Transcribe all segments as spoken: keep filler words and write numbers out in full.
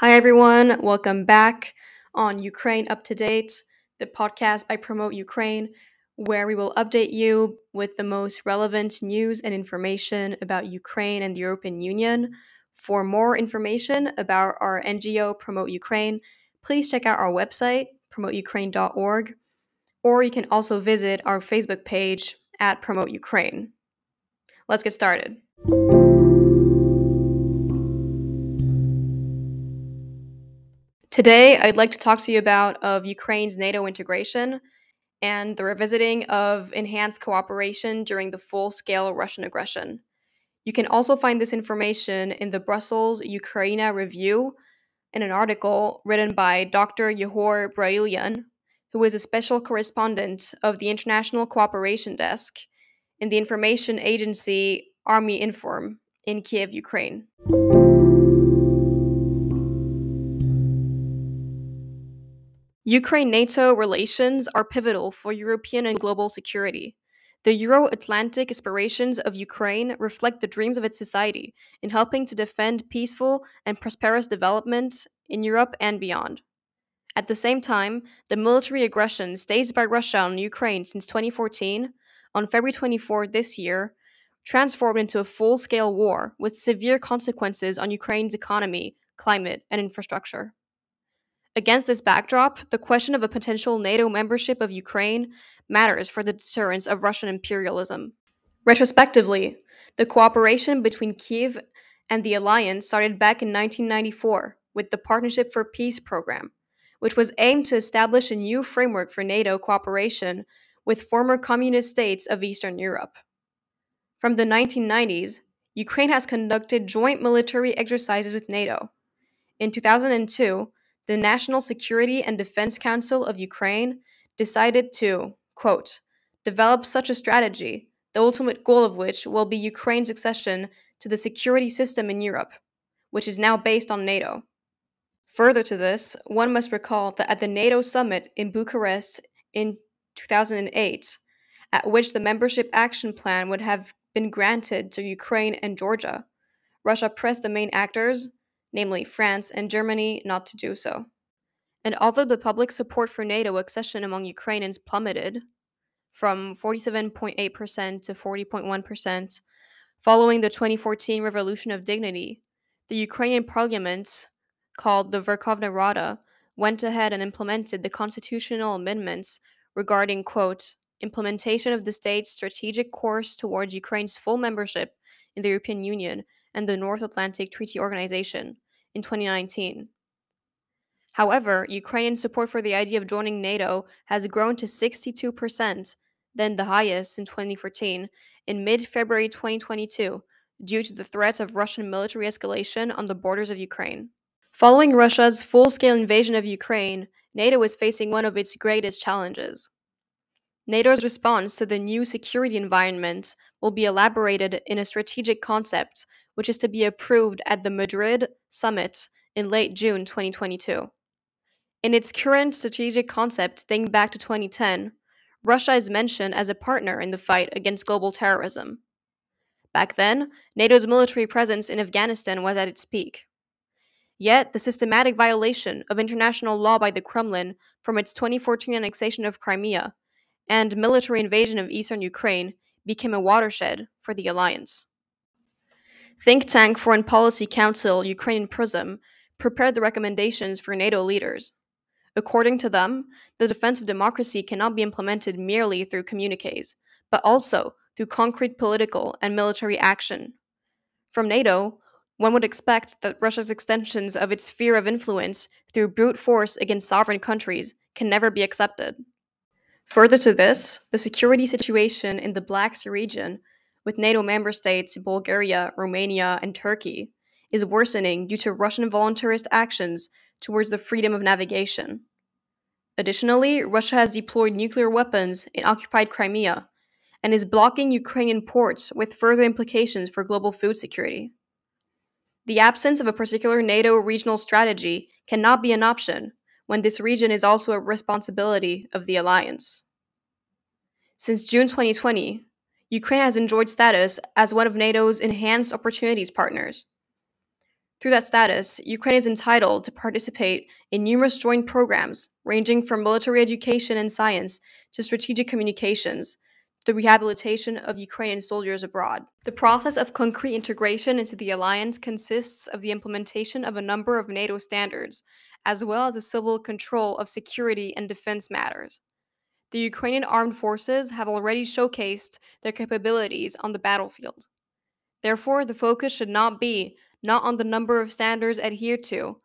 Hi everyone, welcome back on Ukraine Up to Date, the podcast by Promote Ukraine, where we will update you with the most relevant news and information about Ukraine and the European Union. For more information about our N G O Promote Ukraine, please check out our website, promote ukraine dot org, or you can also visit our Facebook page at Promote Ukraine. Let's get started. Today, I'd like to talk to you about of Ukraine's NATO integration and the revisiting of enhanced cooperation during the full-scale Russian aggression. You can also find this information in the Brussels Ukraine Review in an article written by Doctor Yehor Brailyan, who is a special correspondent of the International Cooperation Desk in the information agency Army Inform in Kiev, Ukraine. Ukraine-NATO relations are pivotal for European and global security. The Euro-Atlantic aspirations of Ukraine reflect the dreams of its society in helping to defend peaceful and prosperous development in Europe and beyond. At the same time, the military aggression staged by Russia on Ukraine since twenty fourteen, on February twenty-fourth this year, transformed into a full-scale war with severe consequences on Ukraine's economy, climate, and infrastructure. Against this backdrop, the question of a potential NATO membership of Ukraine matters for the deterrence of Russian imperialism. Retrospectively, the cooperation between Kyiv and the alliance started back in nineteen ninety-four with the Partnership for Peace program, which was aimed to establish a new framework for NATO cooperation with former communist states of Eastern Europe. From the nineteen nineties, Ukraine has conducted joint military exercises with NATO. In two thousand two, the National Security and Defense Council of Ukraine decided to, quote, develop such a strategy, the ultimate goal of which will be Ukraine's accession to the security system in Europe, which is now based on NATO. Further to this, one must recall that at the NATO summit in Bucharest in two thousand eight, at which the membership action plan would have been granted to Ukraine and Georgia, Russia pressed the main actors, namely France and Germany, not to do so. And although the public support for NATO accession among Ukrainians plummeted from forty-seven point eight percent to forty point one percent following the twenty fourteen Revolution of Dignity, the Ukrainian parliament, called the Verkhovna Rada, went ahead and implemented the constitutional amendments regarding, quote, implementation of the state's strategic course towards Ukraine's full membership in the European Union and the North Atlantic Treaty Organization in twenty nineteen. However, Ukrainian support for the idea of joining NATO has grown to sixty-two percent, then the highest since twenty fourteen, in mid-February twenty twenty-two, due to the threat of Russian military escalation on the borders of Ukraine. Following Russia's full-scale invasion of Ukraine, NATO is facing one of its greatest challenges. NATO's response to the new security environment will be elaborated in a strategic concept, which is to be approved at the Madrid Summit in late June twenty twenty-two. In its current strategic concept dating back to twenty ten, Russia is mentioned as a partner in the fight against global terrorism. Back then, NATO's military presence in Afghanistan was at its peak. Yet, the systematic violation of international law by the Kremlin from its twenty fourteen annexation of Crimea and military invasion of eastern Ukraine became a watershed for the alliance. Think tank Foreign Policy Council Ukrainian PRISM prepared the recommendations for NATO leaders. According to them, the defense of democracy cannot be implemented merely through communiques, but also through concrete political and military action. From NATO, one would expect that Russia's extensions of its sphere of influence through brute force against sovereign countries can never be accepted. Further to this, the security situation in the Black Sea region, with NATO member states Bulgaria, Romania, and Turkey, is worsening due to Russian voluntarist actions towards the freedom of navigation. Additionally, Russia has deployed nuclear weapons in occupied Crimea and is blocking Ukrainian ports with further implications for global food security. The absence of a particular NATO regional strategy cannot be an option when this region is also a responsibility of the alliance. Since June twenty twenty, Ukraine has enjoyed status as one of NATO's Enhanced Opportunities Partners. Through that status, Ukraine is entitled to participate in numerous joint programs ranging from military education and science to strategic communications, the rehabilitation of Ukrainian soldiers abroad. The process of concrete integration into the alliance consists of the implementation of a number of NATO standards, as well as the civil control of security and defense matters. The Ukrainian armed forces have already showcased their capabilities on the battlefield. Therefore, the focus should not be not on the number of standards adhered to,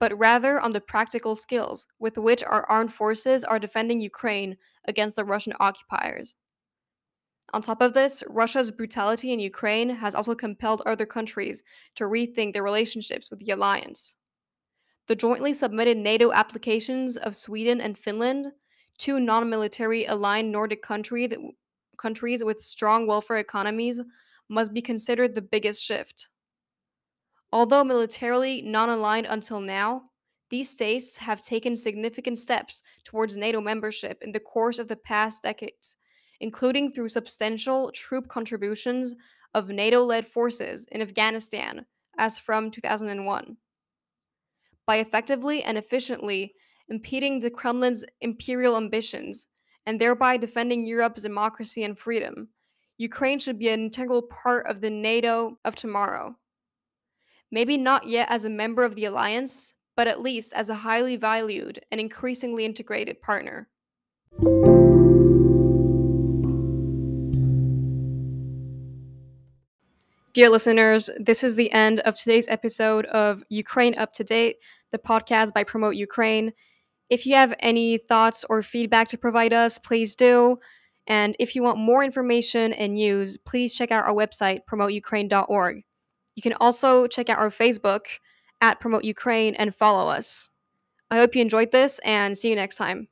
but rather on the practical skills with which our armed forces are defending Ukraine against the Russian occupiers. On top of this, Russia's brutality in Ukraine has also compelled other countries to rethink their relationships with the alliance. The jointly submitted NATO applications of Sweden and Finland, two non-military aligned Nordic country that, countries with strong welfare economies, must be considered the biggest shift. Although militarily non-aligned until now, these states have taken significant steps towards NATO membership in the course of the past decades, including through substantial troop contributions of NATO-led forces in Afghanistan as from two thousand one. By effectively and efficiently impeding the Kremlin's imperial ambitions and thereby defending Europe's democracy and freedom, Ukraine should be an integral part of the NATO of tomorrow. Maybe not yet as a member of the alliance, but at least as a highly valued and increasingly integrated partner. Dear listeners, this is the end of today's episode of Ukraine Up to Date, the podcast by Promote Ukraine. If you have any thoughts or feedback to provide us, please do. And if you want more information and news, please check out our website, promote ukraine dot org. You can also check out our Facebook at Promote Ukraine and follow us. I hope you enjoyed this and see you next time.